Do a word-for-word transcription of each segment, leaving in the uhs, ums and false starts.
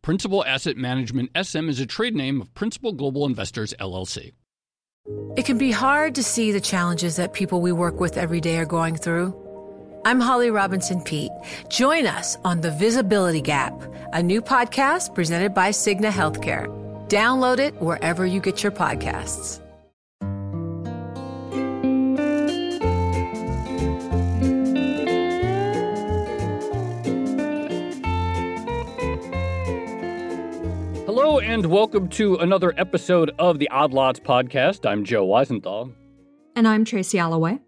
Principal Asset Management S M is a trade name of Principal Global Investors, L L C. It can be hard to see the challenges that people we work with every day are going through. I'm Holly Robinson-Pete. Join us on The Visibility Gap, a new podcast presented by Cigna Healthcare. Download it wherever you get your podcasts. Hello and welcome to another episode of the Odd Lots podcast. I'm Joe Weisenthal. And I'm Tracy Alloway.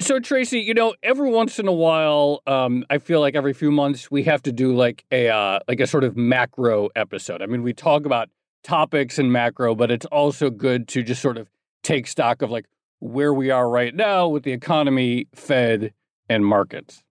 So, Tracy, you know, every once in a while, um, I feel like every few months we have to do like a uh, like a sort of macro episode. I mean, we talk about topics and macro, but it's also good to just sort of take stock of like where we are right now with the economy, Fed, and markets.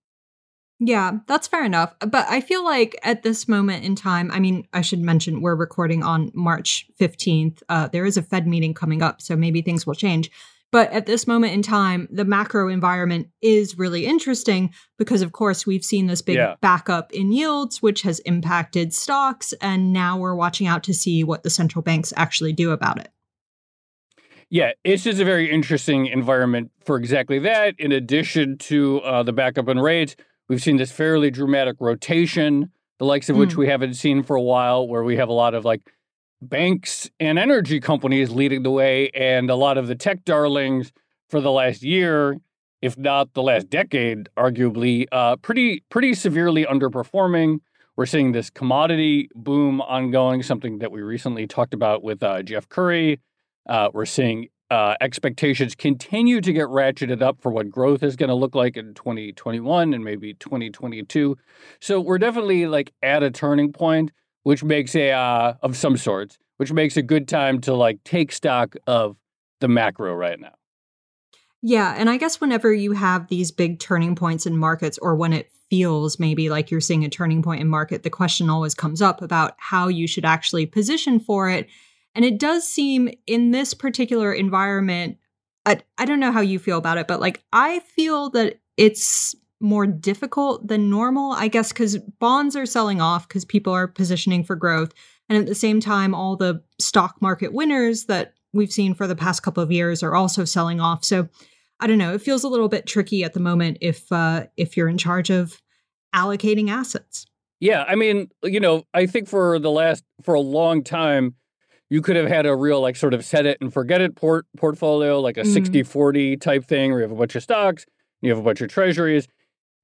Yeah, that's fair enough. But I feel like at this moment in time, I mean, I should mention we're recording on March fifteenth. Uh, there is a Fed meeting coming up, so maybe things will change. But at this moment in time, the macro environment is really interesting because, of course, we've seen this big yeah. backup in yields, which has impacted stocks. And now we're watching out to see what the central banks actually do about it. Yeah, it's just a very interesting environment for exactly that. In addition to uh, the backup in rates, we've seen this fairly dramatic rotation, the likes of which mm. we haven't seen for a while, where we have a lot of like banks and energy companies leading the way and a lot of the tech darlings for the last year, if not the last decade, arguably, uh, pretty, pretty severely underperforming. We're seeing this commodity boom ongoing, something that we recently talked about with uh, Jeff Curry. Uh, we're seeing Uh, expectations continue to get ratcheted up for what growth is going to look like in twenty twenty-one and maybe twenty twenty-two. So we're definitely like at a turning point, which makes a uh, of some sorts, which makes a good time to like take stock of the macro right now. Yeah. And I guess whenever you have these big turning points in markets, or when it feels maybe like you're seeing a turning point in market, the question always comes up about how you should actually position for it. And it does seem in this particular environment, I, I don't know how you feel about it, but like I feel that it's more difficult than normal, I guess, because bonds are selling off because people are positioning for growth. And at the same time, all the stock market winners that we've seen for the past couple of years are also selling off. So I don't know. It feels a little bit tricky at the moment if uh, if you're in charge of allocating assets. Yeah, I mean, you know, I think for the last for a long time, you could have had a real like sort of set it and forget it port portfolio, like a sixty forty mm-hmm. type thing where you have a bunch of stocks, you have a bunch of treasuries,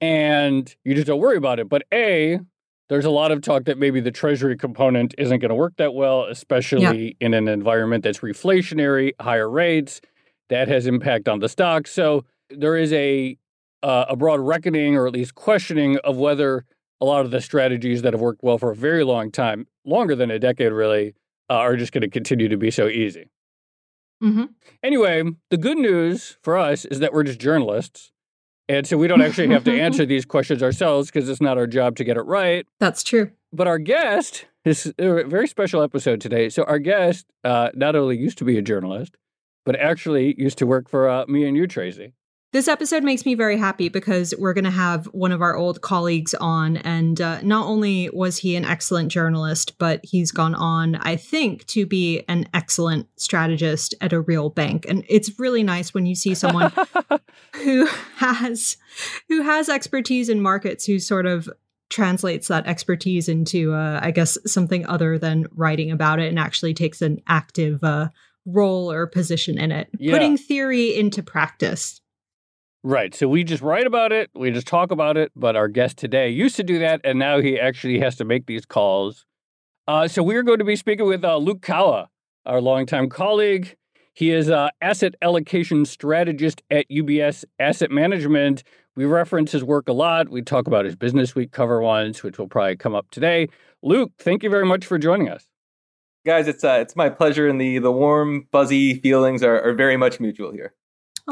and you just don't worry about it. But A, there's a lot of talk that maybe the treasury component isn't going to work that well, especially yep. in an environment that's reflationary, higher rates, that has impact on the stock. So there is a uh, a broad reckoning, or at least questioning, of whether a lot of the strategies that have worked well for a very long time, longer than a decade really, Uh, are just going to continue to be so easy. Mm-hmm. Anyway, the good news for us is that we're just journalists. And so we don't actually have to answer these questions ourselves because it's not our job to get it right. That's true. But our guest, this is a very special episode today. So our guest uh, not only used to be a journalist, but actually used to work for uh, me and you, Tracy. This episode makes me very happy because we're going to have one of our old colleagues on. And uh, not only was he an excellent journalist, but he's gone on, I think, to be an excellent strategist at a real bank. And it's really nice when you see someone who has who has expertise in markets, who sort of translates that expertise into, uh, I guess, something other than writing about it, and actually takes an active uh, role or position in it, yeah. putting theory into practice. Right. So we just write about it. We just talk about it. But our guest today used to do that, and now he actually has to make these calls. Uh, so we are going to be speaking with uh, Luke Kawa, our longtime colleague. He is an asset allocation strategist at U B S Asset Management. We reference his work a lot. We talk about his Businessweek cover once, which will probably come up today. Luke, thank you very much for joining us. Guys, it's uh, it's my pleasure, and the the warm, fuzzy feelings are, are very much mutual here.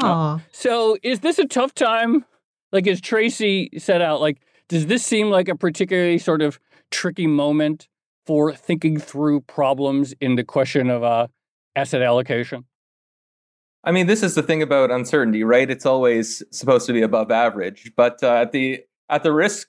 Aww. So is this a tough time? Like, as Tracy set out, like, does this seem like a particularly sort of tricky moment for thinking through problems in the question of uh, asset allocation? I mean, this is the thing about uncertainty, right? It's always supposed to be above average, but uh, at the at the risk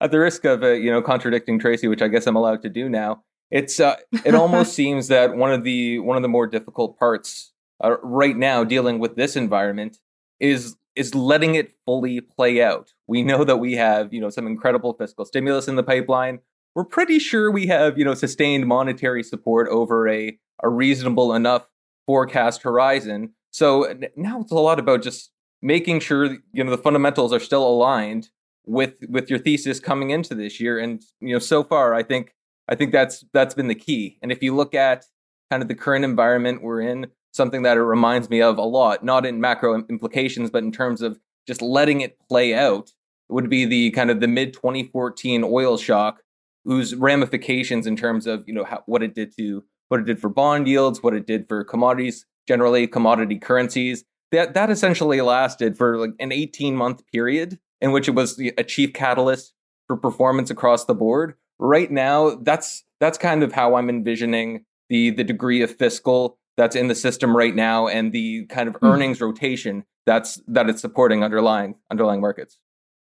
at the risk of uh, you know contradicting Tracy, which I guess I'm allowed to do now, it's uh, it almost seems that one of the one of the more difficult parts uh, right now dealing with this environment is is letting it fully play out. We know that we have you know some incredible fiscal stimulus in the pipeline. We're pretty sure we have you know sustained monetary support over a a reasonable enough forecast horizon. So now it's a lot about just making sure you know the fundamentals are still aligned with with your thesis coming into this year. And you know, so far, I think I think that's that's been the key. And if you look at kind of the current environment we're in, something that it reminds me of a lot, not in macro implications, but in terms of just letting it play out, would be the kind of the mid twenty fourteen oil shock, whose ramifications in terms of you know how, what it did to what it did for bond yields, what it did for commodities. Generally, commodity currencies, that that essentially lasted for like an eighteen month period in which it was the, a chief catalyst for performance across the board. Right now, that's that's kind of how I'm envisioning the the degree of fiscal that's in the system right now and the kind of earnings mm. rotation that's that it's supporting underlying underlying markets.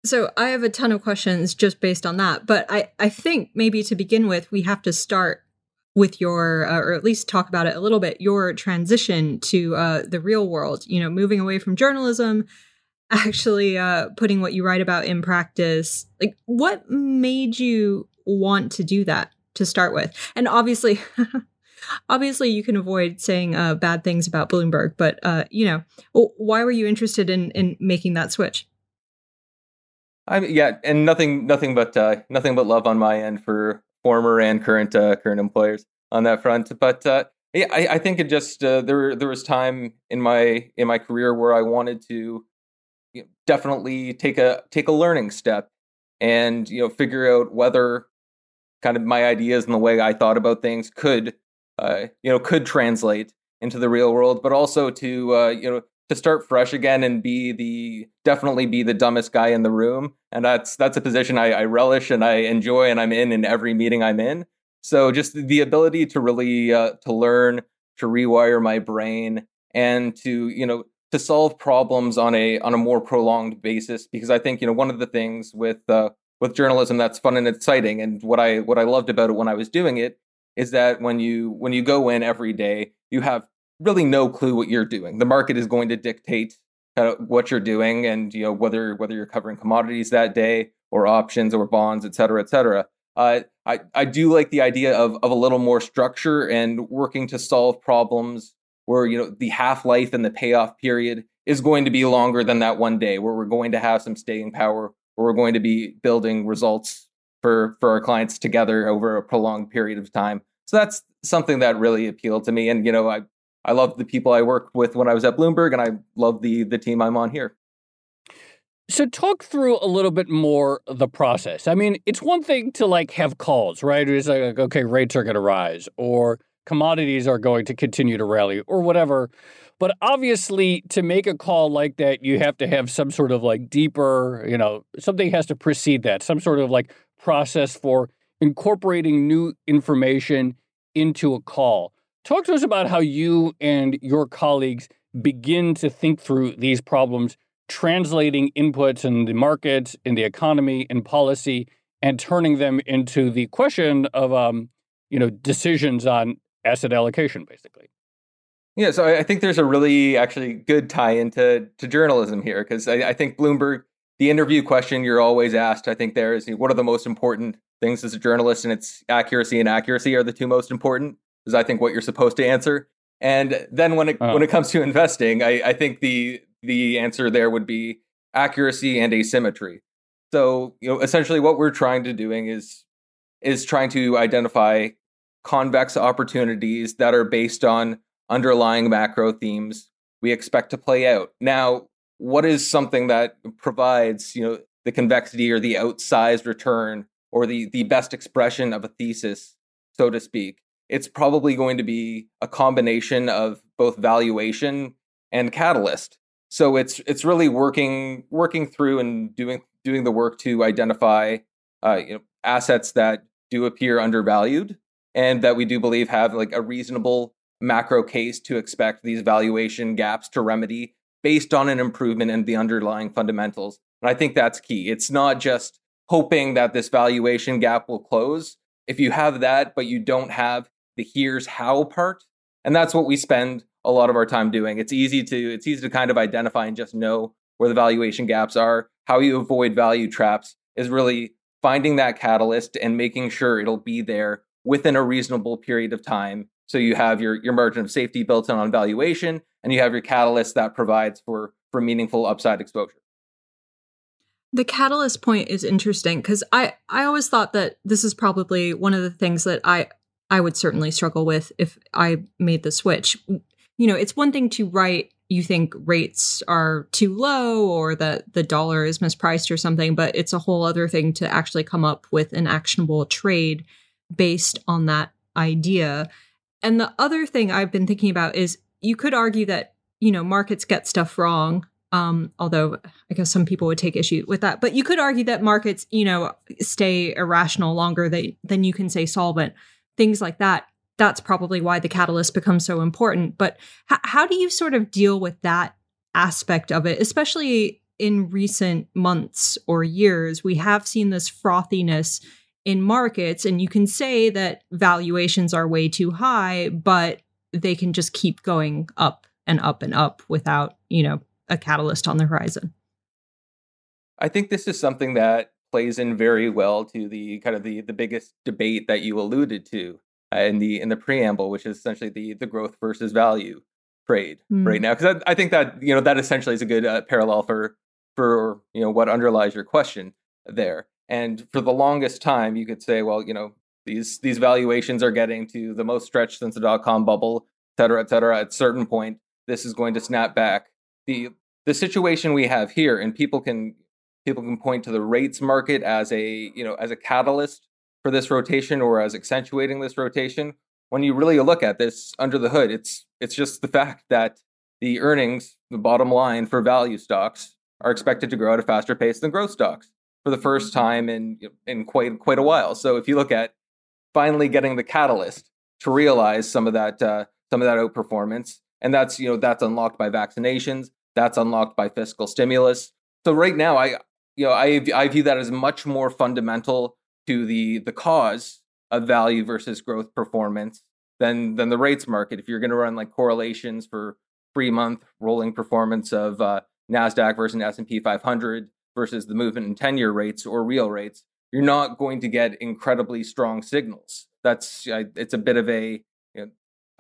So I have a ton of questions just based on that, but I, I think maybe to begin with, we have to start with your, uh, or at least talk about it a little bit, your transition to uh, the real world, you know, moving away from journalism, actually uh, putting what you write about in practice. Like, what made you want to do that to start with? And obviously, obviously you can avoid saying uh, bad things about Bloomberg, but, uh, you know, why were you interested in, in making that switch? I mean, yeah, and nothing, nothing but uh, nothing but love on my end for former and current uh, current employers on that front, but uh, yeah, I, I think it just uh, there there was time in my in my career where I wanted to you know, definitely take a take a learning step and you know figure out whether kind of my ideas and the way I thought about things could uh, you know could translate into the real world, but also to uh, you know to start fresh again and be the definitely be the dumbest guy in the room. And that's that's a position I, I relish and I enjoy and I'm in in every meeting I'm in. So just the ability to really uh, to learn, to rewire my brain and to, you know, to solve problems on a on a more prolonged basis, because I think, you know, one of the things with uh, with journalism that's fun and exciting, and what I what I loved about it when I was doing it, is that when you when you go in every day, you have really no clue what you're doing. The market is going to dictate uh, what you're doing, and you know whether whether you're covering commodities that day or options or bonds, et cetera, et cetera. Uh, I I do like the idea of of a little more structure and working to solve problems where you know the half-life and the payoff period is going to be longer than that one day, where we're going to have some staying power, where we're going to be building results for for our clients together over a prolonged period of time. So that's something that really appealed to me, and you know I. I loved the people I worked with when I was at Bloomberg, and I love the the team I'm on here. So talk through a little bit more the process. I mean, it's one thing to like have calls, right? It's like, okay, rates are going to rise or commodities are going to continue to rally or whatever. But obviously, to make a call like that, you have to have some sort of like deeper, you know, something has to precede that, some sort of like process for incorporating new information into a call. Talk to us about how you and your colleagues begin to think through these problems, translating inputs in the markets, in the economy, in policy, and turning them into the question of, um, you know, decisions on asset allocation, basically. Yeah, so I think there's a really actually good tie into to journalism here, because I, I think Bloomberg, the interview question you're always asked, I think there is, what are the most important things as a journalist? And it's accuracy and accuracy are the two most important. Is I think what you're supposed to answer. And then when it oh. when it comes to investing, I, I think the the answer there would be accuracy and asymmetry. So you know, essentially, what we're trying to doing is is trying to identify convex opportunities that are based on underlying macro themes we expect to play out. Now, what is something that provides you know the convexity or the outsized return or the the best expression of a thesis, so to speak? it's probably going to be a combination of both valuation and catalyst. So it's it's really working working through and doing doing the work to identify uh, you know, assets that do appear undervalued and that we do believe have like a reasonable macro case to expect these valuation gaps to remedy based on an improvement in the underlying fundamentals. And I think that's key. It's not just hoping that this valuation gap will close. If you have that, but you don't have the here's how part, and that's what we spend a lot of our time doing. It's easy to it's easy to kind of identify and just know where the valuation gaps are. How you avoid value traps is really finding that catalyst and making sure it'll be there within a reasonable period of time. So you have your, your margin of safety built in on valuation, and you have your catalyst that provides for, for meaningful upside exposure. The catalyst point is interesting because I, I always thought that this is probably one of the things that I, I would certainly struggle with if I made the switch. You know, it's one thing to write, you think rates are too low or that the dollar is mispriced or something, but it's a whole other thing to actually come up with an actionable trade based on that idea. And the other thing I've been thinking about is you could argue that, you know, markets get stuff wrong. Um, although I guess some people would take issue with that, but you could argue that markets, you know, stay irrational longer than, than you can say solvent, things like that. That's probably why the catalyst becomes so important. But h- how do you sort of deal with that aspect of it, especially in recent months or years? We have seen this frothiness in markets, and you can say that valuations are way too high, but they can just keep going up and up and up without, you know, a catalyst on the horizon. I think this is something that plays in very well to the kind of the, the biggest debate that you alluded to uh, in the in the preamble, which is essentially the the growth versus value trade mm. right now. Because I, I think that, you know, that essentially is a good uh, parallel for for you know what underlies your question there. And for the longest time, you could say, well, you know, these these valuations are getting to the most stretched since the dot com bubble, et cetera, et cetera. At a certain point, this is going to snap back. The the situation we have here, and people can people can point to the rates market as a you know as a catalyst for this rotation or as accentuating this rotation. When you really look at this under the hood, it's it's just the fact that the earnings, the bottom line for value stocks, are expected to grow at a faster pace than growth stocks for the first time in in quite quite a while. So if you look at finally getting the catalyst to realize some of that uh, some of that outperformance, and that's you know that's unlocked by vaccinations. That's unlocked by fiscal stimulus. So right now, I you know I I view that as much more fundamental to the the cause of value versus growth performance than than the rates market. If you're going to run like correlations for three month rolling performance of uh, NASDAQ versus S and P five hundred versus the movement in ten-year rates or real rates, you're not going to get incredibly strong signals. That's uh, it's a bit of a you know,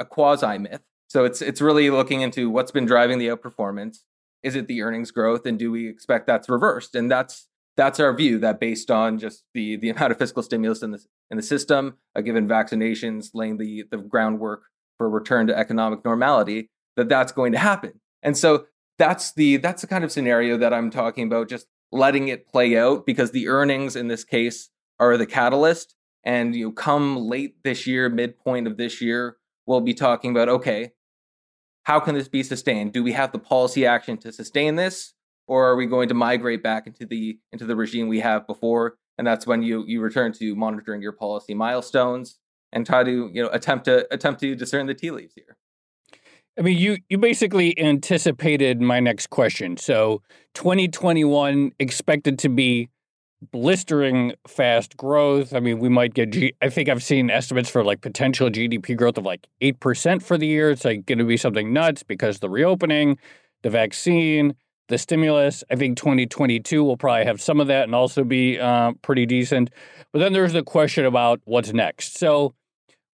a quasi myth. So it's it's really looking into what's been driving the outperformance. Is it the earnings growth, and do we expect that's reversed? And that's that's our view that based on just the the amount of fiscal stimulus in the in the system, uh, given vaccinations laying the the groundwork for a return to economic normality, that that's going to happen. And so that's the that's the kind of scenario that I'm talking about, just letting it play out because the earnings in this case are the catalyst. And you know, come late this year, midpoint of this year, we'll be talking about okay. How can this be sustained? Do we have the policy action to sustain this, or are we going to migrate back into the into the regime we have before? And that's when you you return to monitoring your policy milestones and try to you know attempt to attempt to discern the tea leaves here. I mean, you you basically anticipated my next question. So twenty twenty-one expected to be blistering fast growth. I mean, we might get, G- I think I've seen estimates for like potential G D P growth of like eight percent for the year. It's like going to be something nuts because the reopening, the vaccine, the stimulus. I think twenty twenty-two will probably have some of that and also be uh, pretty decent. But then there's the question about what's next. So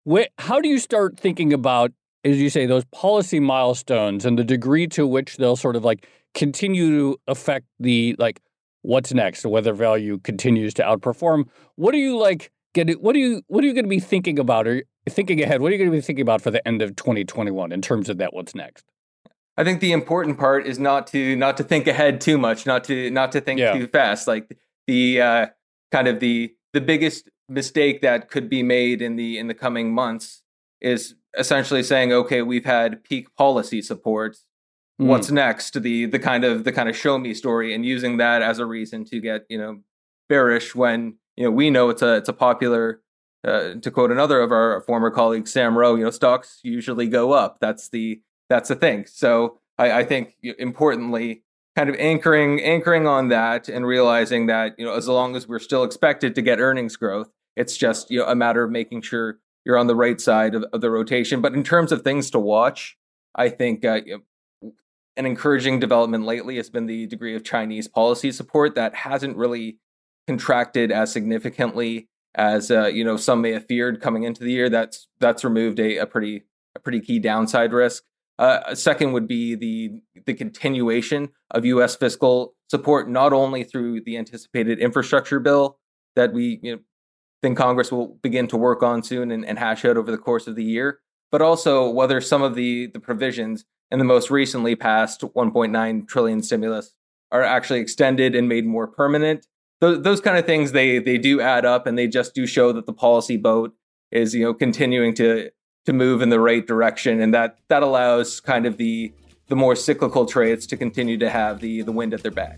wh- how do you start thinking about, as you say, those policy milestones and the degree to which they'll sort of like continue to affect the like what's next, whether value continues to outperform? What are you like getting, what are you what are you going to be thinking about or thinking ahead? What are you going to be thinking about for the end of twenty twenty-one in terms of that what's next? I think the important part is not to not to think ahead too much, not to not to think yeah. too fast. Like the uh, kind of the the biggest mistake that could be made in the in the coming months is essentially saying, okay, we've had peak policy support. What's mm. next? The the kind of the kind of show me story, and using that as a reason to get, you know, bearish when, you know, we know it's a it's a popular, uh, to quote another of our former colleagues, Sam Rowe, you know, stocks usually go up. That's the that's the thing. So I, I think importantly, kind of anchoring anchoring on that and realizing that, you know, as long as we're still expected to get earnings growth, it's just, you know, a matter of making sure you're on the right side of, of the rotation. But in terms of things to watch, I think uh, you know, an encouraging development lately has been the degree of Chinese policy support that hasn't really contracted as significantly as uh, you know, some may have feared coming into the year. That's that's removed a, a pretty a pretty key downside risk. Uh, a second would be the the continuation of U S fiscal support, not only through the anticipated infrastructure bill that we you know, think Congress will begin to work on soon and, and hash out over the course of the year, but also whether some of the, the provisions in the most recently passed one point nine trillion dollars stimulus are actually extended and made more permanent. Those, those kind of things, they they do add up, and they just do show that the policy boat is you know continuing to to move in the right direction. And that that allows kind of the the more cyclical trades to continue to have the, the wind at their back.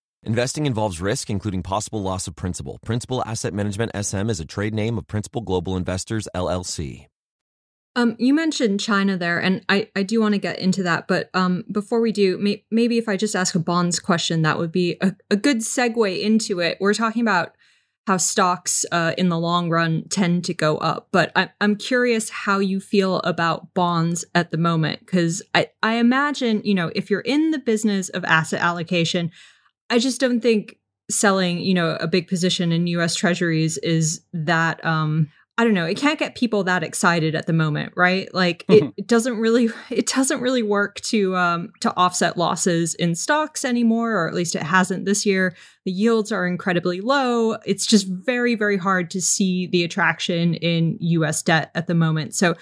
Investing involves risk, including possible loss of principal. Principal Asset Management S M is a trade name of Principal Global Investors, L L C. Um, you mentioned China there, and I, I do want to get into that. But um, before we do, may, maybe if I just ask a bonds question, that would be a, a good segue into it. We're talking about how stocks uh, in the long run tend to go up. But I, I'm curious how you feel about bonds at the moment, because I, I imagine, you know, if you're in the business of asset allocation, I just don't think selling, you know, a big position in U S Treasuries is that, um, I don't know, it can't get people that excited at the moment, right? Like it, it doesn't really, it doesn't really work to, um, to offset losses in stocks anymore, or at least it hasn't this year. The yields are incredibly low. It's just very, very hard to see the attraction in U S debt at the moment. So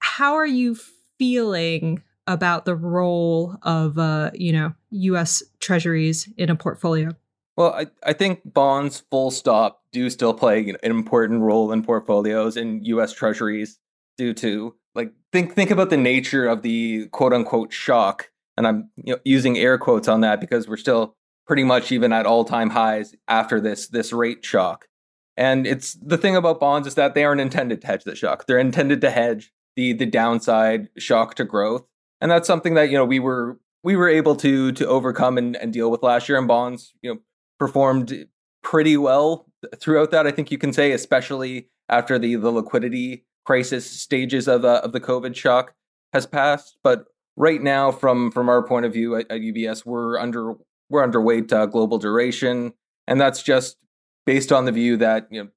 how are you feeling about the role of, uh, you know, U S Treasuries in a portfolio? Well, I, I think bonds, full stop, do still play an important role in portfolios, and U S Treasuries do too. Like think think about the nature of the quote unquote shock, and I'm you know, using air quotes on that because we're still pretty much even at all time highs after this this rate shock. And it's the thing about bonds is that they aren't intended to hedge the shock; they're intended to hedge the the downside shock to growth. And that's something that, you know, we were we were able to to overcome and, and deal with last year. And bonds, you know, performed pretty well throughout that, I think you can say, especially after the, the liquidity crisis stages of uh, of the COVID shock has passed. But right now, from from our point of view at, at U B S, we're under we're underweight uh, global duration, and that's just based on the view that you know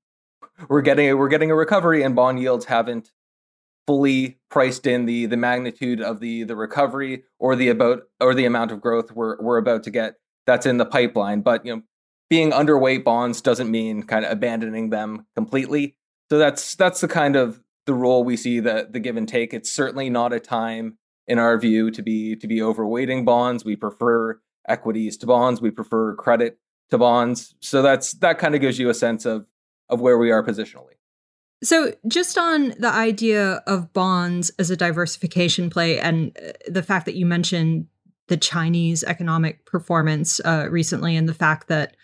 we're getting we're getting a recovery, and bond yields haven't fully priced in the the magnitude of the the recovery or the about or the amount of growth we're we're about to get that's in the pipeline. But you know, being underweight bonds doesn't mean kind of abandoning them completely. So that's that's the kind of the role we see the the give and take. It's certainly not a time, in our view, to be to be overweighting bonds. We prefer equities to bonds. We prefer credit to bonds. So that's that kind of gives you a sense of of where we are positionally. So just on the idea of bonds as a diversification play and the fact that you mentioned the Chinese economic performance uh, recently and the fact that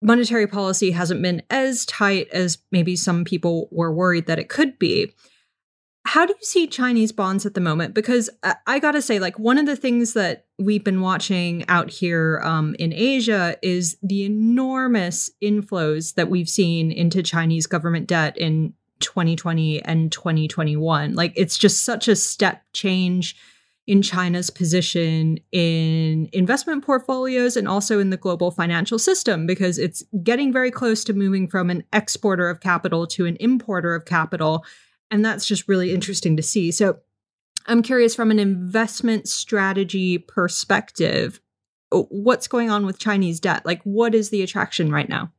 monetary policy hasn't been as tight as maybe some people were worried that it could be. How do you see Chinese bonds at the moment? Because I, I got to say, like, one of the things that we've been watching out here um, in Asia is the enormous inflows that we've seen into Chinese government debt in twenty twenty and twenty twenty-one. Like, it's just such a step change in China's position in investment portfolios and also in the global financial system, because it's getting very close to moving from an exporter of capital to an importer of capital. And that's just really interesting to see. So I'm curious, from an investment strategy perspective, what's going on with Chinese debt? Like, what is the attraction right now?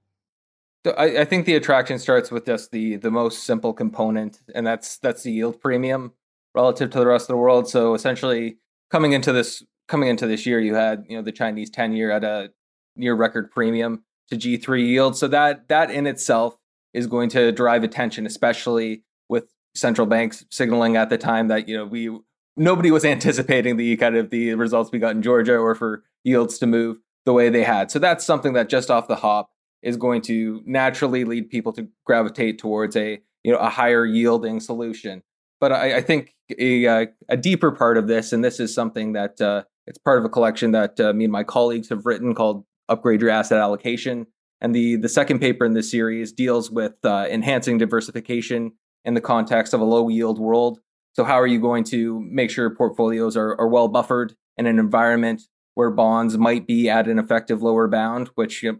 So I, I think the attraction starts with just the the most simple component, and that's that's the yield premium relative to the rest of the world. So essentially, coming into this coming into this year, you had you know the Chinese ten-year at a near record premium to G three yield. So that that in itself is going to drive attention, especially with central banks signaling at the time that you know we nobody was anticipating the kind of the results we got in Georgia, or for yields to move the way they had. So that's something that just off the hop is going to naturally lead people to gravitate towards a you know a higher yielding solution. But I, I think a, a deeper part of this, and this is something that uh, it's part of a collection that uh, me and my colleagues have written called "Upgrade Your Asset Allocation," and the the second paper in this series deals with uh, enhancing diversification in the context of a low yield world. So how are you going to make sure portfolios are, are well buffered in an environment where bonds might be at an effective lower bound, which you know,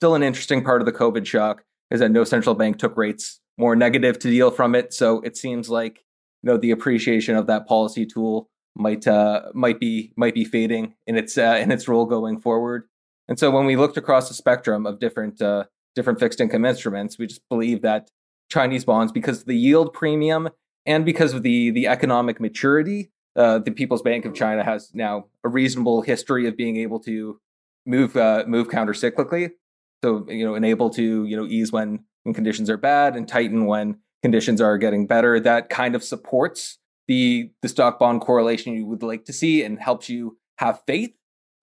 still an interesting part of the COVID shock is that no central bank took rates more negative to deal from it. So it seems like you know the appreciation of that policy tool might uh, might be might be fading in its uh, in its role going forward. And so when we looked across the spectrum of different uh, different fixed income instruments, we just believe that Chinese bonds, because of the yield premium and because of the the economic maturity, uh, the People's Bank of China has now a reasonable history of being able to move uh, move countercyclically. So, you know, enable to, you know, ease when, when conditions are bad and tighten when conditions are getting better. That kind of supports the the stock bond correlation you would like to see and helps you have faith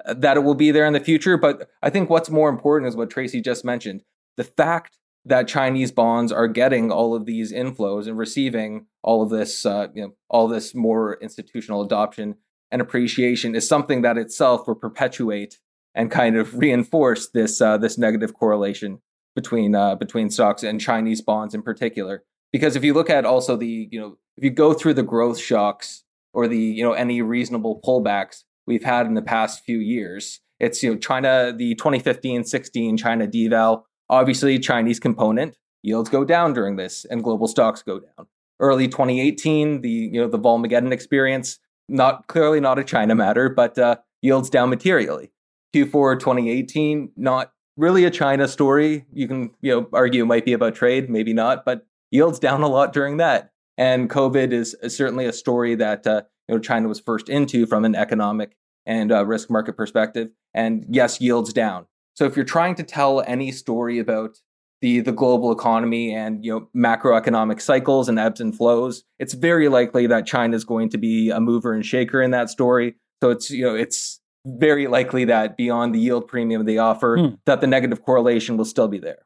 that it will be there in the future. But I think what's more important is what Tracy just mentioned. The fact that Chinese bonds are getting all of these inflows and receiving all of this, uh, you know, all this more institutional adoption and appreciation is something that itself will perpetuate and kind of reinforce this uh, this negative correlation between uh, between stocks and Chinese bonds in particular. Because if you look at also the you know if you go through the growth shocks or the you know any reasonable pullbacks we've had in the past few years, it's you know China, the twenty fifteen sixteen China deval, obviously Chinese component, yields go down during this and global stocks go down. Early twenty eighteen, the you know the Volmageddon experience, not clearly not a China matter, but uh, yields down materially. Q four twenty eighteen, not really a China story. You can you know argue it might be about trade, maybe not, but yields down a lot during that. And COVID is, is certainly a story that uh, you know China was first into from an economic and uh, risk market perspective. And yes, yields down. So if you're trying to tell any story about the the global economy and you know macroeconomic cycles and ebbs and flows, it's very likely that China is going to be a mover and shaker in that story. So it's you know it's very likely that beyond the yield premium they offer, hmm. that the negative correlation will still be there.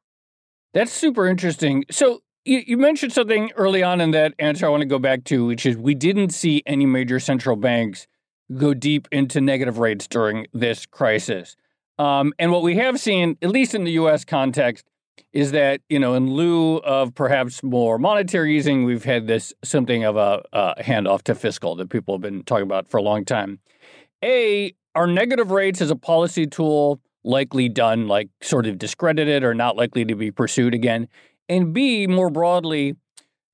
That's super interesting. So you, you mentioned something early on in that answer I want to go back to, which is we didn't see any major central banks go deep into negative rates during this crisis. Um, and what we have seen, at least in the U S context, is that, you know, in lieu of perhaps more monetary easing, we've had this something of a, a handoff to fiscal that people have been talking about for a long time. A Are negative rates as a policy tool likely done, like sort of discredited or not likely to be pursued again? And B, more broadly,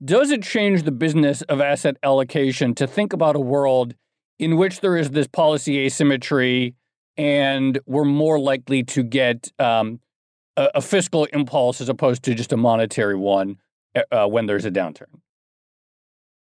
does it change the business of asset allocation to think about a world in which there is this policy asymmetry and we're more likely to get um, a, a fiscal impulse as opposed to just a monetary one uh, when there's a downturn?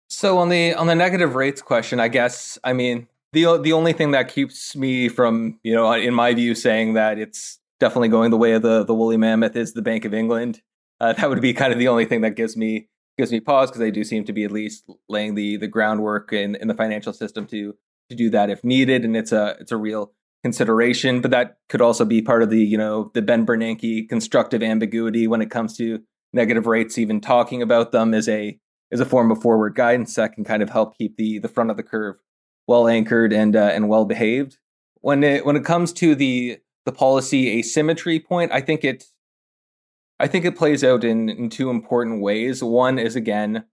So on the on the negative rates question, I guess, I mean, The the only thing that keeps me from, you know, in my view, saying that it's definitely going the way of the, the woolly mammoth is the Bank of England. Uh, that would be kind of the only thing that gives me gives me pause, because they do seem to be at least laying the the groundwork in, in the financial system to to do that if needed. And it's a it's a real consideration. But that could also be part of the, you know, the Ben Bernanke constructive ambiguity when it comes to negative rates. Even talking about them is a is a form of forward guidance that can kind of help keep the the front of the curve well anchored and uh, and well behaved. When it when it comes to the the policy asymmetry point, I think it I think it plays out in, in two important ways. One is, again,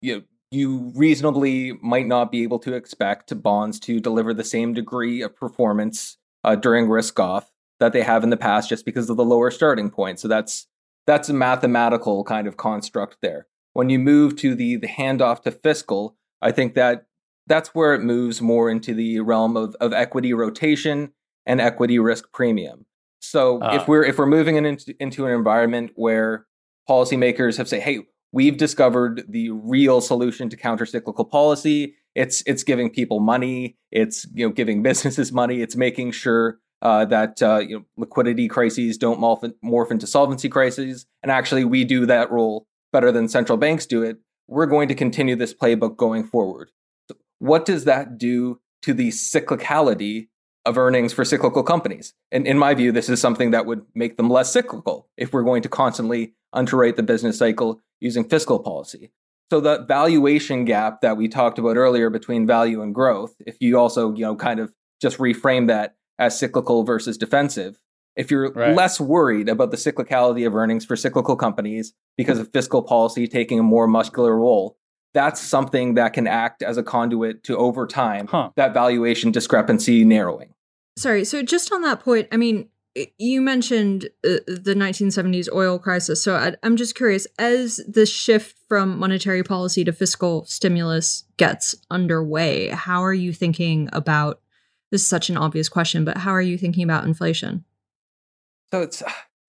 you know, you reasonably might not be able to expect bonds to deliver the same degree of performance uh, during risk off that they have in the past just because of the lower starting point. So that's that's a mathematical kind of construct there. When you move to the the handoff to fiscal, I think that that's where it moves more into the realm of, of equity rotation and equity risk premium. So uh. if we're if we're moving in, into, into an environment where policymakers have said, hey, we've discovered the real solution to countercyclical policy, it's it's giving people money, it's you know giving businesses money, it's making sure uh, that uh, you know, liquidity crises don't morph into solvency crises, and actually we do that role better than central banks do it. We're going to continue this playbook going forward. So what does that do to the cyclicality of earnings for cyclical companies? And in my view, this is something that would make them less cyclical if we're going to constantly underwrite the business cycle using fiscal policy. So the valuation gap that we talked about earlier between value and growth, if you also, you know, kind of just reframe that as cyclical versus defensive, if you're right. less worried about the cyclicality of earnings for cyclical companies because of fiscal policy taking a more muscular role, that's something that can act as a conduit to, over time, huh. that valuation discrepancy narrowing. Sorry. So just on that point, I mean, you mentioned uh, the nineteen seventies oil crisis. So I, I'm just curious, as the shift from monetary policy to fiscal stimulus gets underway, how are you thinking about, this is such an obvious question, but how are you thinking about inflation? So it's,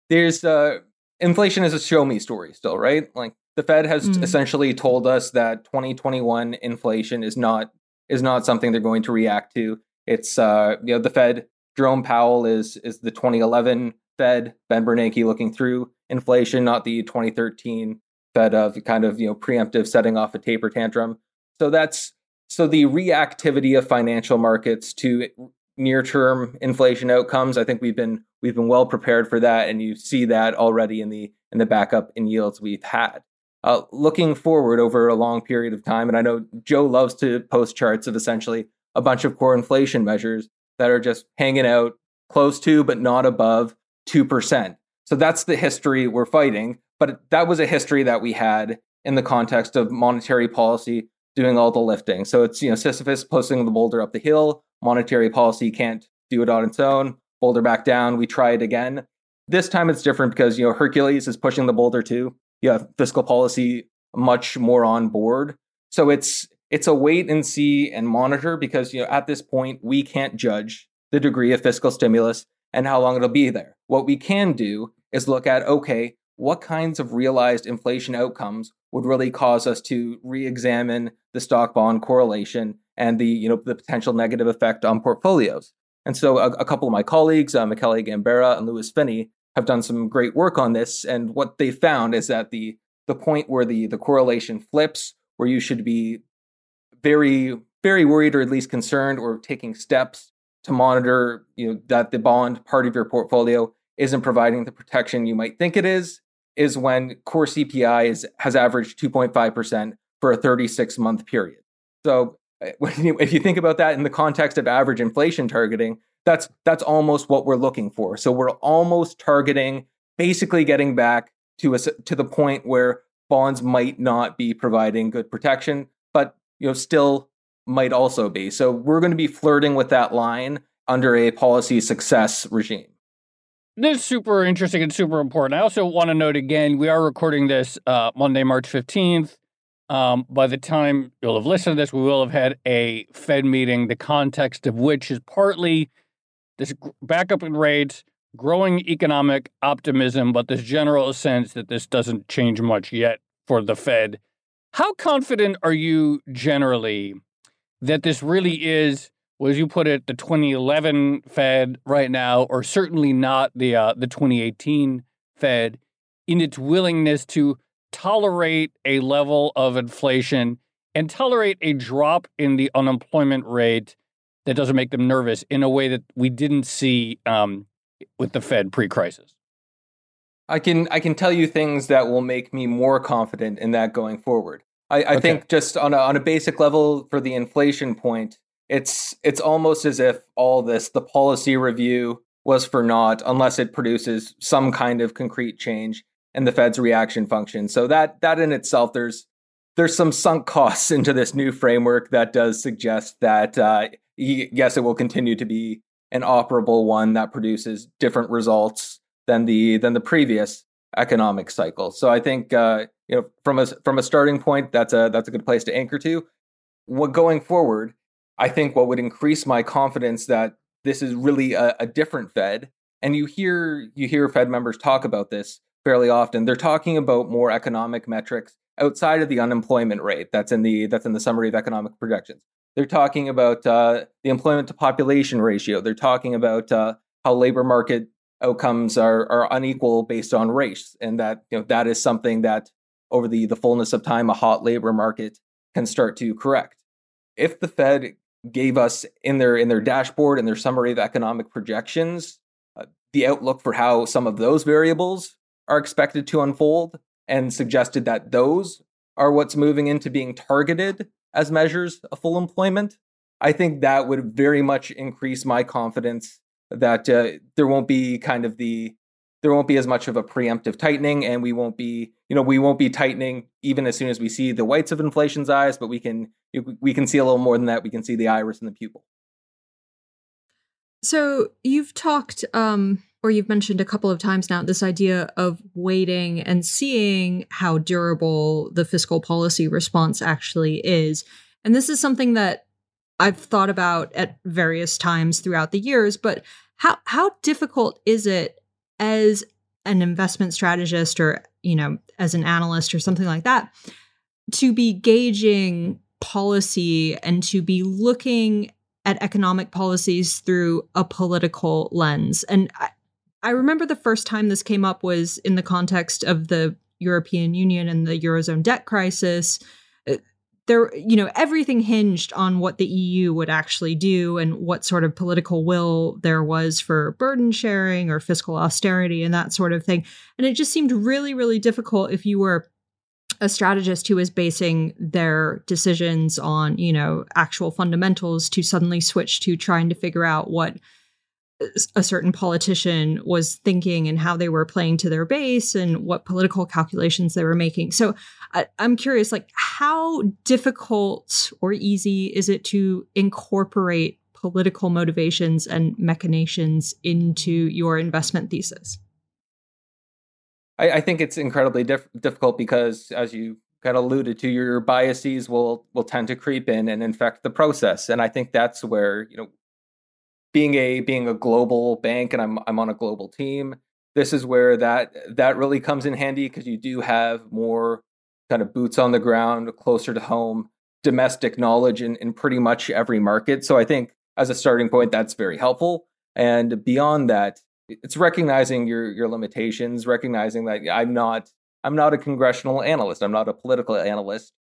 there's, uh, inflation is a show me story still, right? Like, the Fed has mm. essentially told us that twenty twenty-one inflation is not is not something they're going to react to. It's uh, you know the Fed, Jerome Powell is is the twenty eleven Fed, Ben Bernanke looking through inflation, not the twenty thirteen Fed of kind of you know preemptive setting off a taper tantrum. So that's so the reactivity of financial markets to near-term inflation outcomes. I think we've been we've been well prepared for that, and you see that already in the in the backup in yields we've had. Uh, looking forward over a long period of time, and I know Joe loves to post charts of essentially a bunch of core inflation measures that are just hanging out close to, but not above two percent. So that's the history we're fighting. But that was a history that we had in the context of monetary policy doing all the lifting. So it's, you know, Sisyphus pushing the boulder up the hill. Monetary policy can't do it on its own. Boulder back down. We try it again. This time it's different because, you know, Hercules is pushing the boulder too. You have fiscal policy much more on board. So it's it's a wait and see and monitor because, you know, at this point, we can't judge the degree of fiscal stimulus and how long it'll be there. What we can do is look at, okay, what kinds of realized inflation outcomes would really cause us to re-examine the stock bond correlation and the, you know, the potential negative effect on portfolios. And so a, a couple of my colleagues, uh, Michele Gambera and Louis Finney, have done some great work on this. And what they found is that the the point where the, the correlation flips, where you should be very, very worried or at least concerned or taking steps to monitor, you know, that the bond part of your portfolio isn't providing the protection you might think it is, is when core C P I is, has averaged two point five percent for a thirty-six month period. So when you, if you think about that in the context of average inflation targeting, That's that's almost what we're looking for. So we're almost targeting, basically getting back to a, to the point where bonds might not be providing good protection, but you know still might also be. So we're going to be flirting with that line under a policy success regime. This is super interesting and super important. I also want to note again, we are recording this uh, Monday, March fifteenth. Um, by the time you'll have listened to this, we will have had a Fed meeting, the context of which is partly this backup in rates, growing economic optimism, but this general sense that this doesn't change much yet for the Fed. How confident are you generally that this really is, well, as you put it, the twenty eleven Fed right now, or certainly not the uh, the twenty eighteen Fed, in its willingness to tolerate a level of inflation and tolerate a drop in the unemployment rate that doesn't make them nervous in a way that we didn't see um, with the Fed pre-crisis? I can I can tell you things that will make me more confident in that going forward. I, I okay. think just on a, on a basic level for the inflation point, it's it's almost as if all this, the policy review, was for naught unless it produces some kind of concrete change in the Fed's reaction function. So that that in itself, there's there's some sunk costs into this new framework that does suggest that, uh, yes, it will continue to be an operable one that produces different results than the than the previous economic cycle. So I think uh, you know from a from a starting point, that's a that's a good place to anchor to. What going forward, I think what would increase my confidence that this is really a, a different Fed. And you hear you hear Fed members talk about this fairly often. They're talking about more economic metrics outside of the unemployment rate that's in the that's in the summary of economic projections. They're talking about uh, the employment to population ratio. They're talking about uh, how labor market outcomes are are unequal based on race, and that you know that is something that over the the fullness of time a hot labor market can start to correct. If the Fed gave us in their in their dashboard and their summary of economic projections uh, the outlook for how some of those variables are expected to unfold, and suggested that those are what's moving into being targeted as measures of full employment, I think that would very much increase my confidence that uh, there won't be kind of the there won't be as much of a preemptive tightening, and we won't be you know we won't be tightening even as soon as we see the whites of inflation's eyes, but we can we can see a little more than that. We can see the iris and the pupil. So you've talked um, or you've mentioned a couple of times now this idea of waiting and seeing how durable the fiscal policy response actually is. And this is something that I've thought about at various times throughout the years. But how how difficult is it as an investment strategist or, you know, as an analyst or something like that to be gauging policy and to be looking at economic policies through a political lens? And I, I remember the first time this came up was in the context of the European Union and the Eurozone debt crisis. There, you know, everything hinged on what the E U would actually do and what sort of political will there was for burden sharing or fiscal austerity and that sort of thing. And it just seemed really, really difficult if you were a strategist who is basing their decisions on, you know, actual fundamentals to suddenly switch to trying to figure out what a certain politician was thinking and how they were playing to their base and what political calculations they were making. So I, I'm curious, like, how difficult or easy is it to incorporate political motivations and machinations into your investment thesis? I, I think it's incredibly diff- difficult because, as you kind of alluded to, your biases will will tend to creep in and infect the process. And I think that's where, you know, being a being a global bank, and I'm I'm on a global team, this is where that that really comes in handy, because you do have more kind of boots on the ground, closer to home, domestic knowledge in, in pretty much every market. So I think as a starting point, that's very helpful. And beyond that, it's recognizing your your limitations, recognizing that I'm not I'm not a congressional analyst, I'm not a political analyst,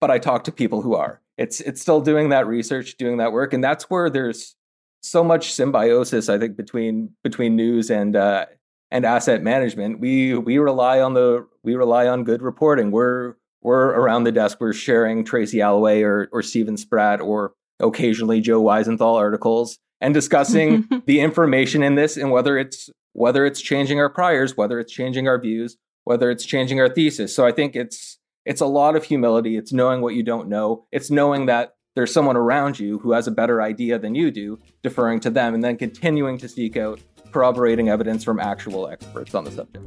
but I talk to people who are. It's it's still doing that research, doing that work, and that's where there's so much symbiosis, I think, between between news and uh, and asset management. We we rely on the we rely on good reporting. We're we're around the desk. We're sharing Tracy Alloway or or Stephen Spratt or occasionally Joe Weisenthal articles, and discussing the information in this and whether it's whether it's changing our priors, whether it's changing our views, whether it's changing our thesis. So I think it's it's a lot of humility. It's knowing what you don't know. It's knowing that there's someone around you who has a better idea than you do, deferring to them, and then continuing to seek out corroborating evidence from actual experts on the subject.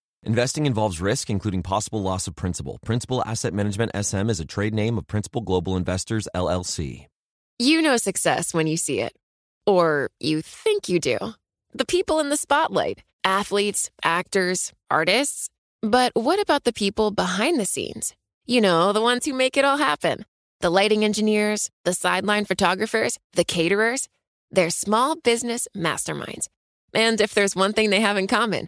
Investing involves risk, including possible loss of principal. Principal Asset Management S M is a trade name of Principal Global Investors, L L C. You know success when you see it. Or you think you do. The people in the spotlight. Athletes, actors, artists. But what about the people behind the scenes? You know, the ones who make it all happen. The lighting engineers, the sideline photographers, the caterers. They're small business masterminds. And if there's one thing they have in common,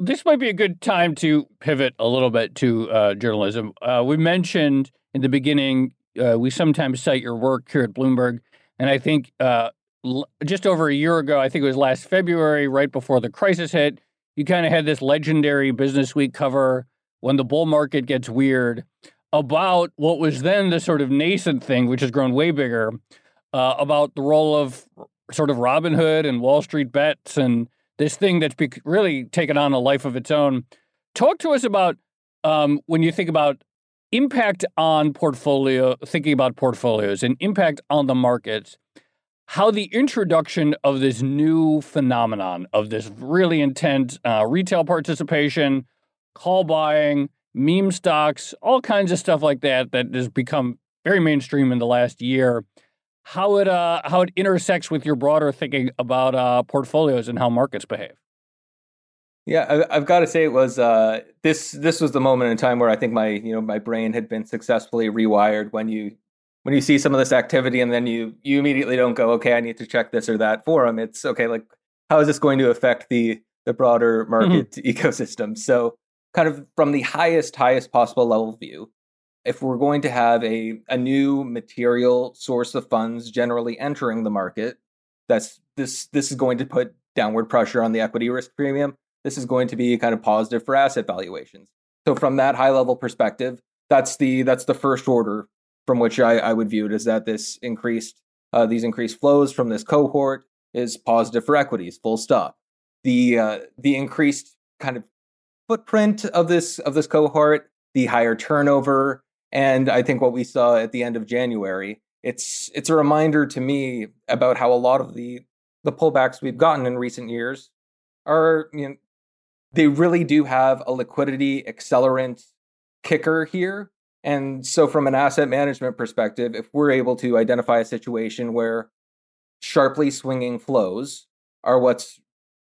this might be a good time to pivot a little bit to uh, journalism. Uh, we mentioned in the beginning, uh, we sometimes cite your work here at Bloomberg. And I think uh, l- just over a year ago, I think it was last February, right before the crisis hit, you kind of had this legendary Businessweek cover, When the Bull Market Gets Weird, about what was then the sort of nascent thing, which has grown way bigger, uh, about the role of sort of Robinhood and Wall Street Bets and this thing that's be- really taken on a life of its own. Talk to us about um, when you think about impact on portfolio, thinking about portfolios and impact on the markets, how the introduction of this new phenomenon of this really intense uh, retail participation, call buying, meme stocks, all kinds of stuff like that that has become very mainstream in the last year, how it uh, how it intersects with your broader thinking about uh, portfolios and how markets behave. Yeah, I, I've got to say it was uh, this this was the moment in time where I think my you know my brain had been successfully rewired. When you when you see some of this activity and then you you immediately don't go, okay, I need to check this or that forum. It's okay, like how is this going to affect the the broader market mm-hmm. ecosystem? So kind of from the highest, highest possible level view, if we're going to have a, a new material source of funds generally entering the market, that's this this is going to put downward pressure on the equity risk premium. This is going to be kind of positive for asset valuations. So from that high level perspective, that's the that's the first order from which I, I would view it, is that this increased uh, these increased flows from this cohort is positive for equities. Full stop. The uh, the increased kind of footprint of this of this cohort, the higher turnover, and I think what we saw at the end of January, it's it's a reminder to me about how a lot of the the pullbacks we've gotten in recent years are, you know, they really do have a liquidity accelerant kicker here. And so from an asset management perspective, if we're able to identify a situation where sharply swinging flows are what's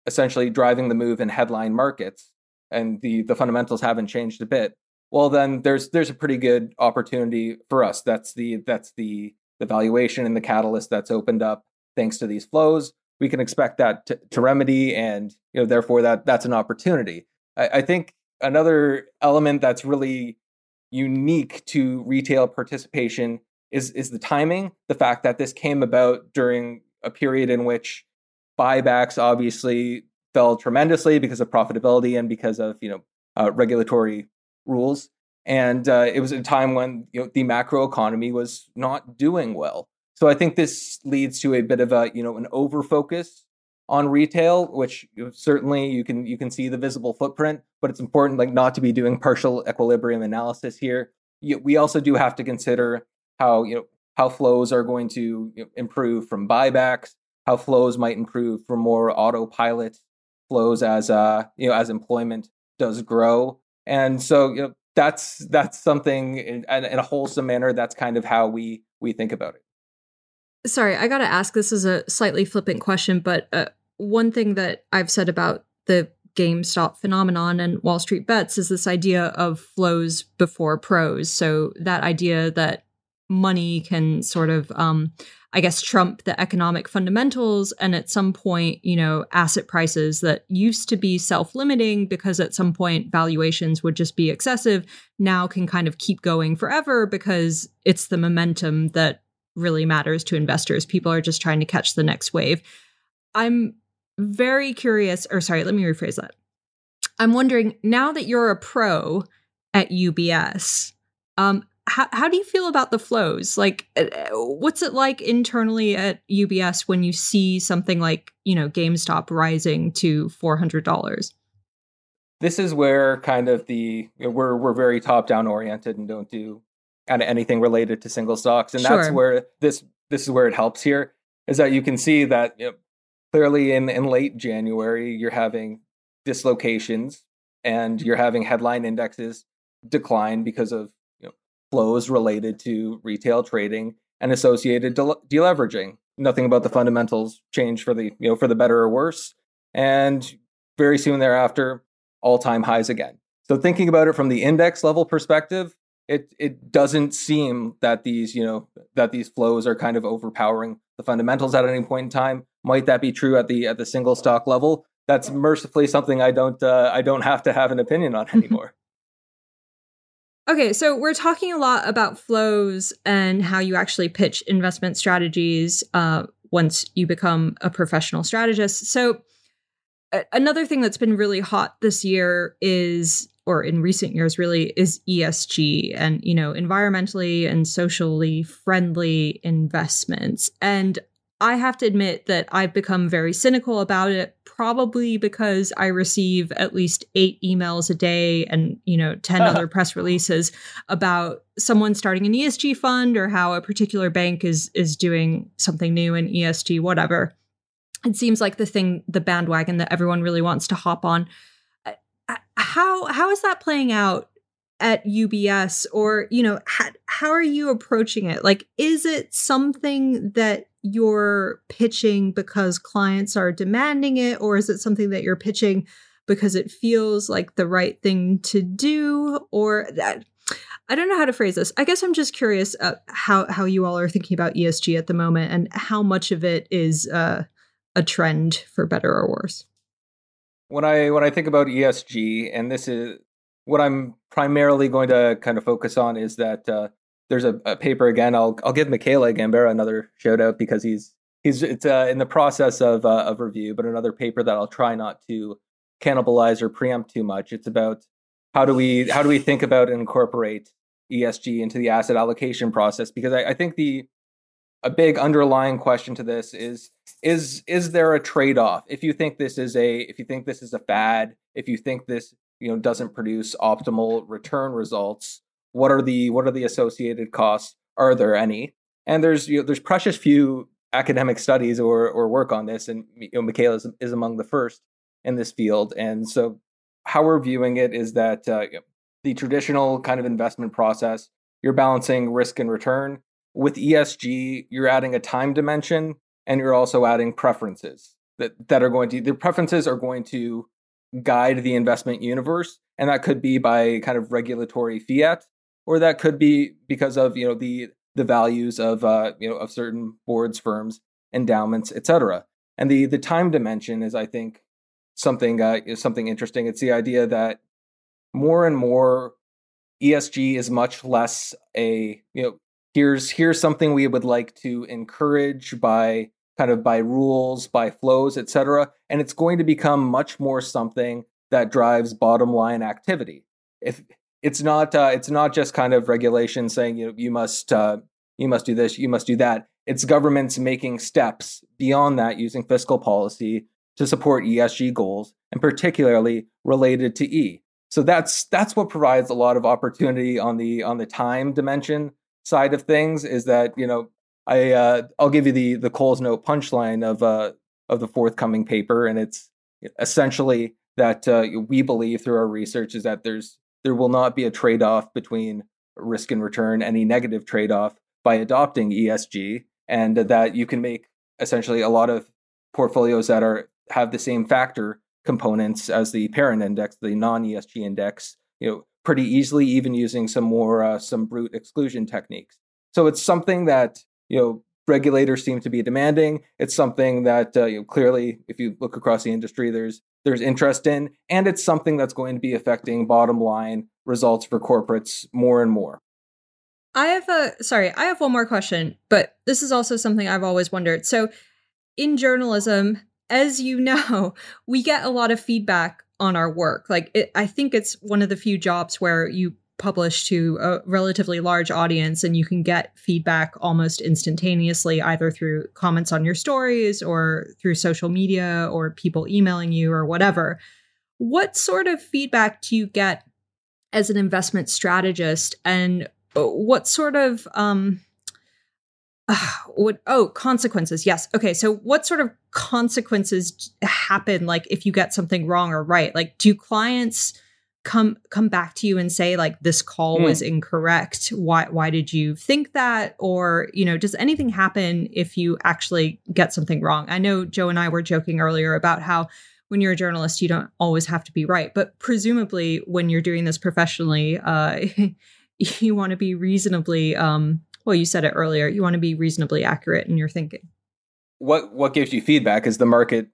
essentially driving the move in headline markets, and the the fundamentals haven't changed a bit, well, then there's there's a pretty good opportunity for us. That's the that's the, the valuation and the catalyst that's opened up thanks to these flows. We can expect that to, to remedy, and you know therefore that that's an opportunity. I, I think another element that's really unique to retail participation is is the timing, the fact that this came about during a period in which buybacks obviously fell tremendously because of profitability and because of you know uh, regulatory rules, and uh, it was a time when you know the macro economy was not doing well. So I think this leads to a bit of a you know an overfocus on retail, which certainly you can you can see the visible footprint, but it's important like not to be doing partial equilibrium analysis here. You, we also do have to consider how you know how flows are going to you know, improve from buybacks, how flows might improve from more autopilot flows as uh you know as employment does grow, and so you know that's that's something in, in, in a wholesome manner. That's kind of how we we think about it. Sorry, I got to ask. This is a slightly flippant question, but uh, one thing that I've said about the GameStop phenomenon and Wall Street Bets is this idea of flows before pros. So that idea that money can sort of um, I guess, trump the economic fundamentals. And at some point, you know, asset prices that used to be self-limiting because at some point valuations would just be excessive now can kind of keep going forever because it's the momentum that really matters to investors. People are just trying to catch the next wave. I'm very curious, or sorry, let me rephrase that. I'm wondering, now that you're a pro at U B S, um, How how do you feel about the flows? Like, what's it like internally at U B S when you see something like, you know, GameStop rising to four hundred dollars? This is where kind of the, you know, we're we're very top-down oriented and don't do kind of anything related to single stocks. And sure. That's where this, this is where it helps here, is that you can see that you know, clearly in, in late January, you're having dislocations and you're having headline indexes decline because of you know, flows related to retail trading and associated de- deleveraging. Nothing about the fundamentals changed for the, you know, for the better or worse. And very soon thereafter, all-time highs again. So thinking about it from the index level perspective, it it doesn't seem that these, you know, that these flows are kind of overpowering the fundamentals at any point in time. Might that be true at the at the single stock level? That's mercifully something I don't uh, I don't have to have an opinion on anymore. Okay, so we're talking a lot about flows and how you actually pitch investment strategies uh, once you become a professional strategist. So a- another thing that's been really hot this year is, or in recent years really, is E S G and, you know, environmentally and socially friendly investments. And I have to admit that I've become very cynical about it, probably because I receive at least eight emails a day and, you know, ten other press releases about someone starting an E S G fund or how a particular bank is is doing something new in E S G, whatever. It seems like the thing, the bandwagon that everyone really wants to hop on. How how is that playing out at U B S, or, you know, how, how are you approaching it? Like, is it something that you're pitching because clients are demanding it, or is it something that you're pitching because it feels like the right thing to do? Or that, I don't know how to phrase this. I guess I'm just curious uh, how, how you all are thinking about E S G at the moment and how much of it is uh, a trend for better or worse. When I when I think about E S G, and this is what I'm primarily going to kind of focus on, is that uh, there's a, a paper again. I'll I'll give Michele Gambera another shout out because he's he's it's uh, in the process of uh, of review, but another paper that I'll try not to cannibalize or preempt too much. It's about how do we how do we think about and incorporate E S G into the asset allocation process, because I, I think the a big underlying question to this is is is there a trade-off? If you think this is a if you think this is a fad, if you think this you know doesn't produce optimal return results, what are the what are the associated costs? Are there any? And there's you know, there's precious few academic studies or or work on this, and you know, Michele is, is among the first in this field. And so how we're viewing it is that uh, the traditional kind of investment process, you're balancing risk and return. With E S G, you're adding a time dimension, and you're also adding preferences that, that are going to, the preferences are going to guide the investment universe. And that could be by kind of regulatory fiat, or that could be because of, you know, the, the values of, uh, you know, of certain boards, firms, endowments, et cetera. And the, the time dimension is, I think, something, uh, is something interesting. It's the idea that more and more E S G is much less a, you know, Here's here's something we would like to encourage by kind of by rules, by flows, et cetera. And it's going to become much more something that drives bottom line activity. If it's not uh, it's not just kind of regulation saying, you know, you must uh, you must do this, you must do that. It's governments making steps beyond that using fiscal policy to support E S G goals, and particularly related to E. So that's that's what provides a lot of opportunity on the on the time dimension side of things, is that, you know, I uh, I'll give you the the Coles note punchline of uh of the forthcoming paper, and it's essentially that uh, we believe through our research is that there's there will not be a trade-off between risk and return, any negative trade-off, by adopting E S G, and that you can make essentially a lot of portfolios that are have the same factor components as the parent index, the non-E S G index, you know, pretty easily, even using some more uh, some brute exclusion techniques. So it's something that, you know, regulators seem to be demanding. It's something that uh, you know, clearly, if you look across the industry, there's there's interest in, and it's something that's going to be affecting bottom line results for corporates more and more. I have a sorry, I have one more question, but this is also something I've always wondered. So in journalism, as you know, we get a lot of feedback on our work. Like, it, I think it's one of the few jobs where you publish to a relatively large audience and you can get feedback almost instantaneously, either through comments on your stories or through social media or people emailing you or whatever. What sort of feedback do you get as an investment strategist, and what sort of um, What, oh, consequences. Yes. Okay. So what sort of consequences happen, like, if you get something wrong or right? Like, do clients come come back to you and say, like, this call mm. was incorrect? Why why did you think that? Or, you know, does anything happen if you actually get something wrong? I know Joe and I were joking earlier about how when you're a journalist, you don't always have to be right. But presumably when you're doing this professionally, uh, you want to be reasonably um, well, you said it earlier, you want to be reasonably accurate in your thinking. What what gives you feedback is the market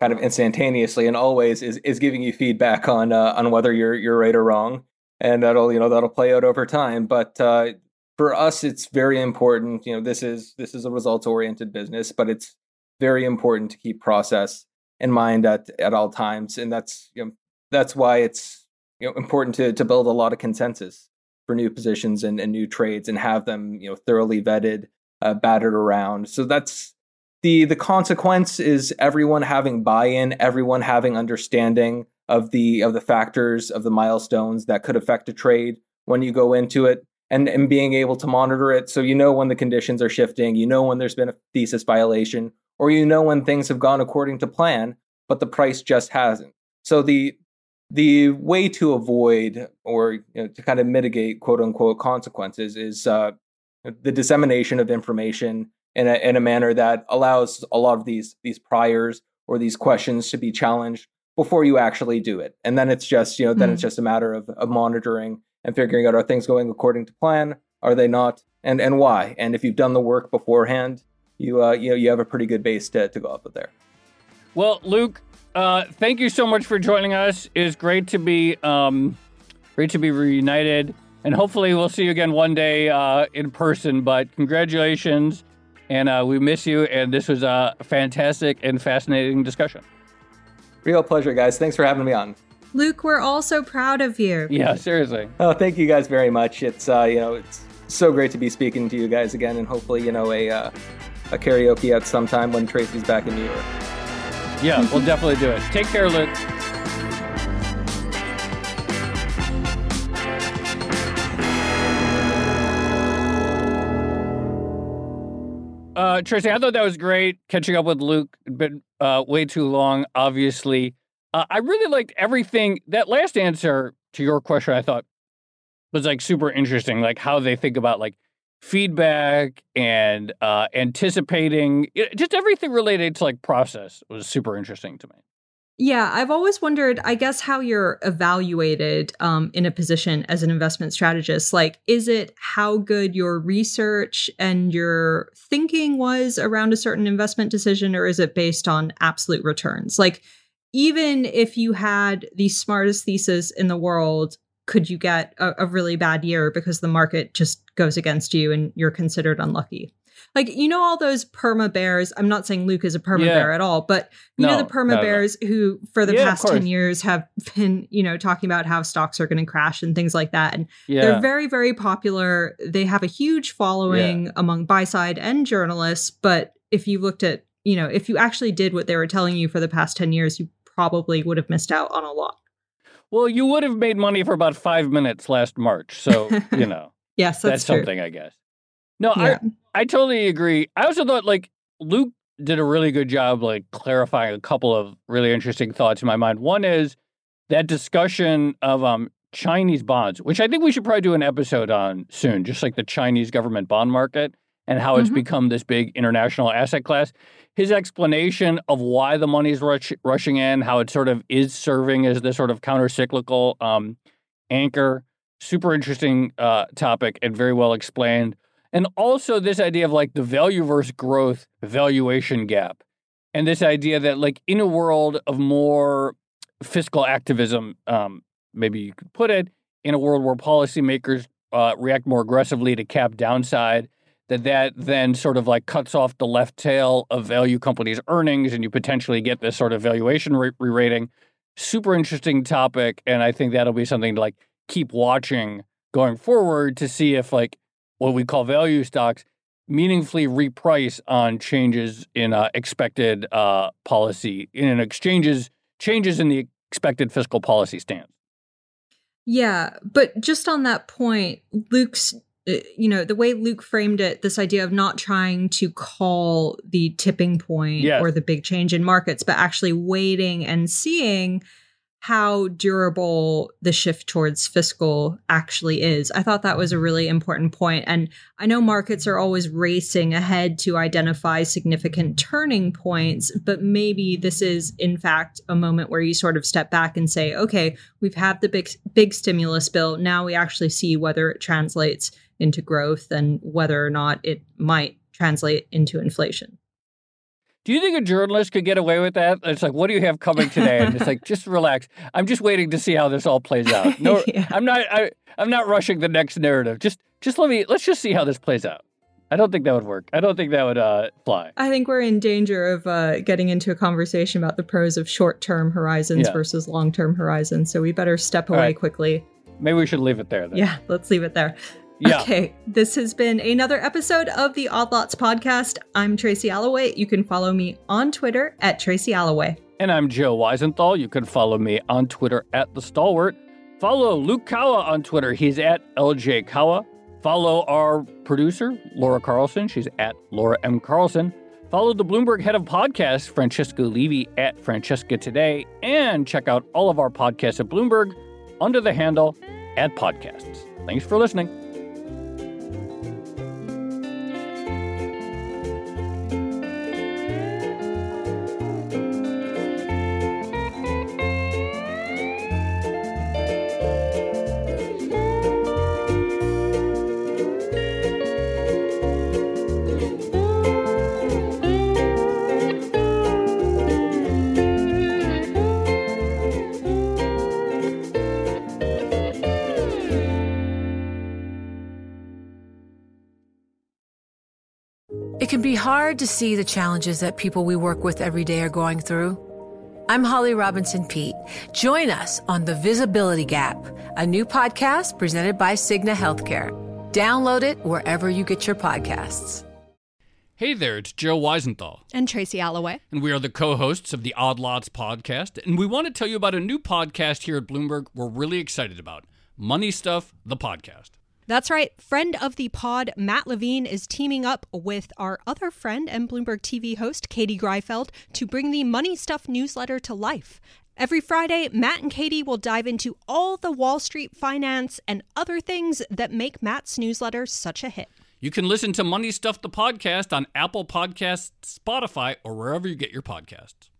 kind of instantaneously and always is is giving you feedback on uh, on whether you're you're right or wrong, and that'll you know that'll play out over time. But uh, for us, it's very important. You know, this is this is a results oriented business, but it's very important to keep process in mind at at all times, and that's you know that's why it's you know important to to build a lot of consensus for new positions and, and new trades, and have them, you know, thoroughly vetted, uh, battered around. So that's the the consequence is everyone having buy-in, everyone having understanding of the of the factors, of the milestones that could affect a trade when you go into it, and, and being able to monitor it. So you know when the conditions are shifting, you know when there's been a thesis violation, or you know when things have gone according to plan, but the price just hasn't. So the The way to avoid, or you know, to kind of mitigate, quote unquote, consequences is uh, the dissemination of information in a, in a manner that allows a lot of these these priors or these questions to be challenged before you actually do it. And then it's just, you know, then mm. it's just a matter of, of monitoring and figuring out, are things going according to plan? Are they not? And and why? And if you've done the work beforehand, you uh, you know you have a pretty good base to to go up with there. Well, Luke, Uh, thank you so much for joining us. It's great to be um, great to be reunited, and hopefully we'll see you again one day uh, in person. But congratulations, and uh, we miss you. And this was a fantastic and fascinating discussion. Real pleasure, guys. Thanks for having me on. Luke, we're all so proud of you. Yeah, seriously. Oh, thank you guys very much. It's uh, you know it's so great to be speaking to you guys again, and hopefully you know a uh, a karaoke at some time when Tracy's back in New York. Yeah, we'll definitely do it. Take care, Luke. Uh, Tracy, I thought that was great catching up with Luke. Been uh, way too long, obviously. Uh, I really liked everything. That last answer to your question, I thought, was like super interesting. Like how they think about like feedback and uh, anticipating, just everything related to like process was super interesting to me. Yeah, I've always wondered, I guess, how you're evaluated um, in a position as an investment strategist. Like, is it how good your research and your thinking was around a certain investment decision, or is it based on absolute returns? Like, even if you had the smartest thesis in the world, could you get a, a really bad year because the market just goes against you and you're considered unlucky? Like, you know, all those perma bears. I'm not saying Luke is a perma yeah. bear at all, but you no, know, the perma no, bears no. who for the yeah, past ten years have been, you know, talking about how stocks are going to crash and things like that. And yeah. they're very, very popular. They have a huge following yeah. among buy side and journalists. But if you looked at, you know, if you actually did what they were telling you for the past ten years, you probably would have missed out on a lot. Well, you would have made money for about five minutes last March. So, you know, yes, that's, that's something, I guess. No, yeah. I, I totally agree. I also thought like Luke did a really good job, like clarifying a couple of really interesting thoughts in my mind. One is that discussion of um, Chinese bonds, which I think we should probably do an episode on soon, just like the Chinese government bond market and how mm-hmm. it's become this big international asset class. His explanation of why the money's rush, rushing in, how it sort of is serving as this sort of counter-cyclical um, anchor, super interesting uh, topic and very well explained. And also this idea of like the value versus growth valuation gap, and this idea that like in a world of more fiscal activism, um, maybe you could put it, in a world where policymakers uh, react more aggressively to cap downside, that that then sort of like cuts off the left tail of value companies' earnings, and you potentially get this sort of valuation re-rating. Super interesting topic, and I think that'll be something to like keep watching going forward to see if like what we call value stocks meaningfully reprice on changes in uh, expected uh, policy, in exchanges changes in the expected fiscal policy stance. Yeah, but just on that point, Luke's you know, the way Luke framed it, this idea of not trying to call the tipping point yes. or the big change in markets, but actually waiting and seeing how durable the shift towards fiscal actually is. I thought that was a really important point. And I know markets are always racing ahead to identify significant turning points, but maybe this is, in fact, a moment where you sort of step back and say, okay, we've had the big, big stimulus bill. Now we actually see whether it translates into growth and whether or not it might translate into inflation. Do you think a journalist could get away with that? It's like, what do you have coming today? And it's like, just relax. I'm just waiting to see how this all plays out. No, yeah. I'm not. I, I'm not rushing the next narrative. Just, just let me. Let's just see how this plays out. I don't think that would work. I don't think that would uh, fly. I think we're in danger of uh, getting into a conversation about the pros of short-term horizons yeah. versus long-term horizons. So we better step all away right. quickly. Maybe we should leave it there then. Yeah, let's leave it there. Yeah. Okay, this has been another episode of the Odd Lots podcast. I'm Tracy Alloway. You can follow me on Twitter at Tracy Alloway. And I'm Joe Weisenthal. You can follow me on Twitter at The Stalwart. Follow Luke Kawa on Twitter. He's at L J Kawa. Follow our producer, Laura Carlson. She's at Laura M. Carlson. Follow the Bloomberg head of podcasts, Francesca Levy, at Francesca Today. And check out all of our podcasts at Bloomberg under the handle at podcasts. Thanks for listening. It can be hard to see the challenges that people we work with every day are going through. I'm Holly Robinson-Pete. Join us on The Visibility Gap, a new podcast presented by Cigna Healthcare. Download it wherever you get your podcasts. Hey there, it's Joe Weisenthal. And Tracy Alloway. And we are the co-hosts of the Odd Lots podcast. And we want to tell you about a new podcast here at Bloomberg we're really excited about, Money Stuff, the podcast. That's right. Friend of the pod, Matt Levine, is teaming up with our other friend and Bloomberg T V host, Katie Greifeld, to bring the Money Stuff newsletter to life. Every Friday, Matt and Katie will dive into all the Wall Street finance and other things that make Matt's newsletter such a hit. You can listen to Money Stuff, the podcast, on Apple Podcasts, Spotify, or wherever you get your podcasts.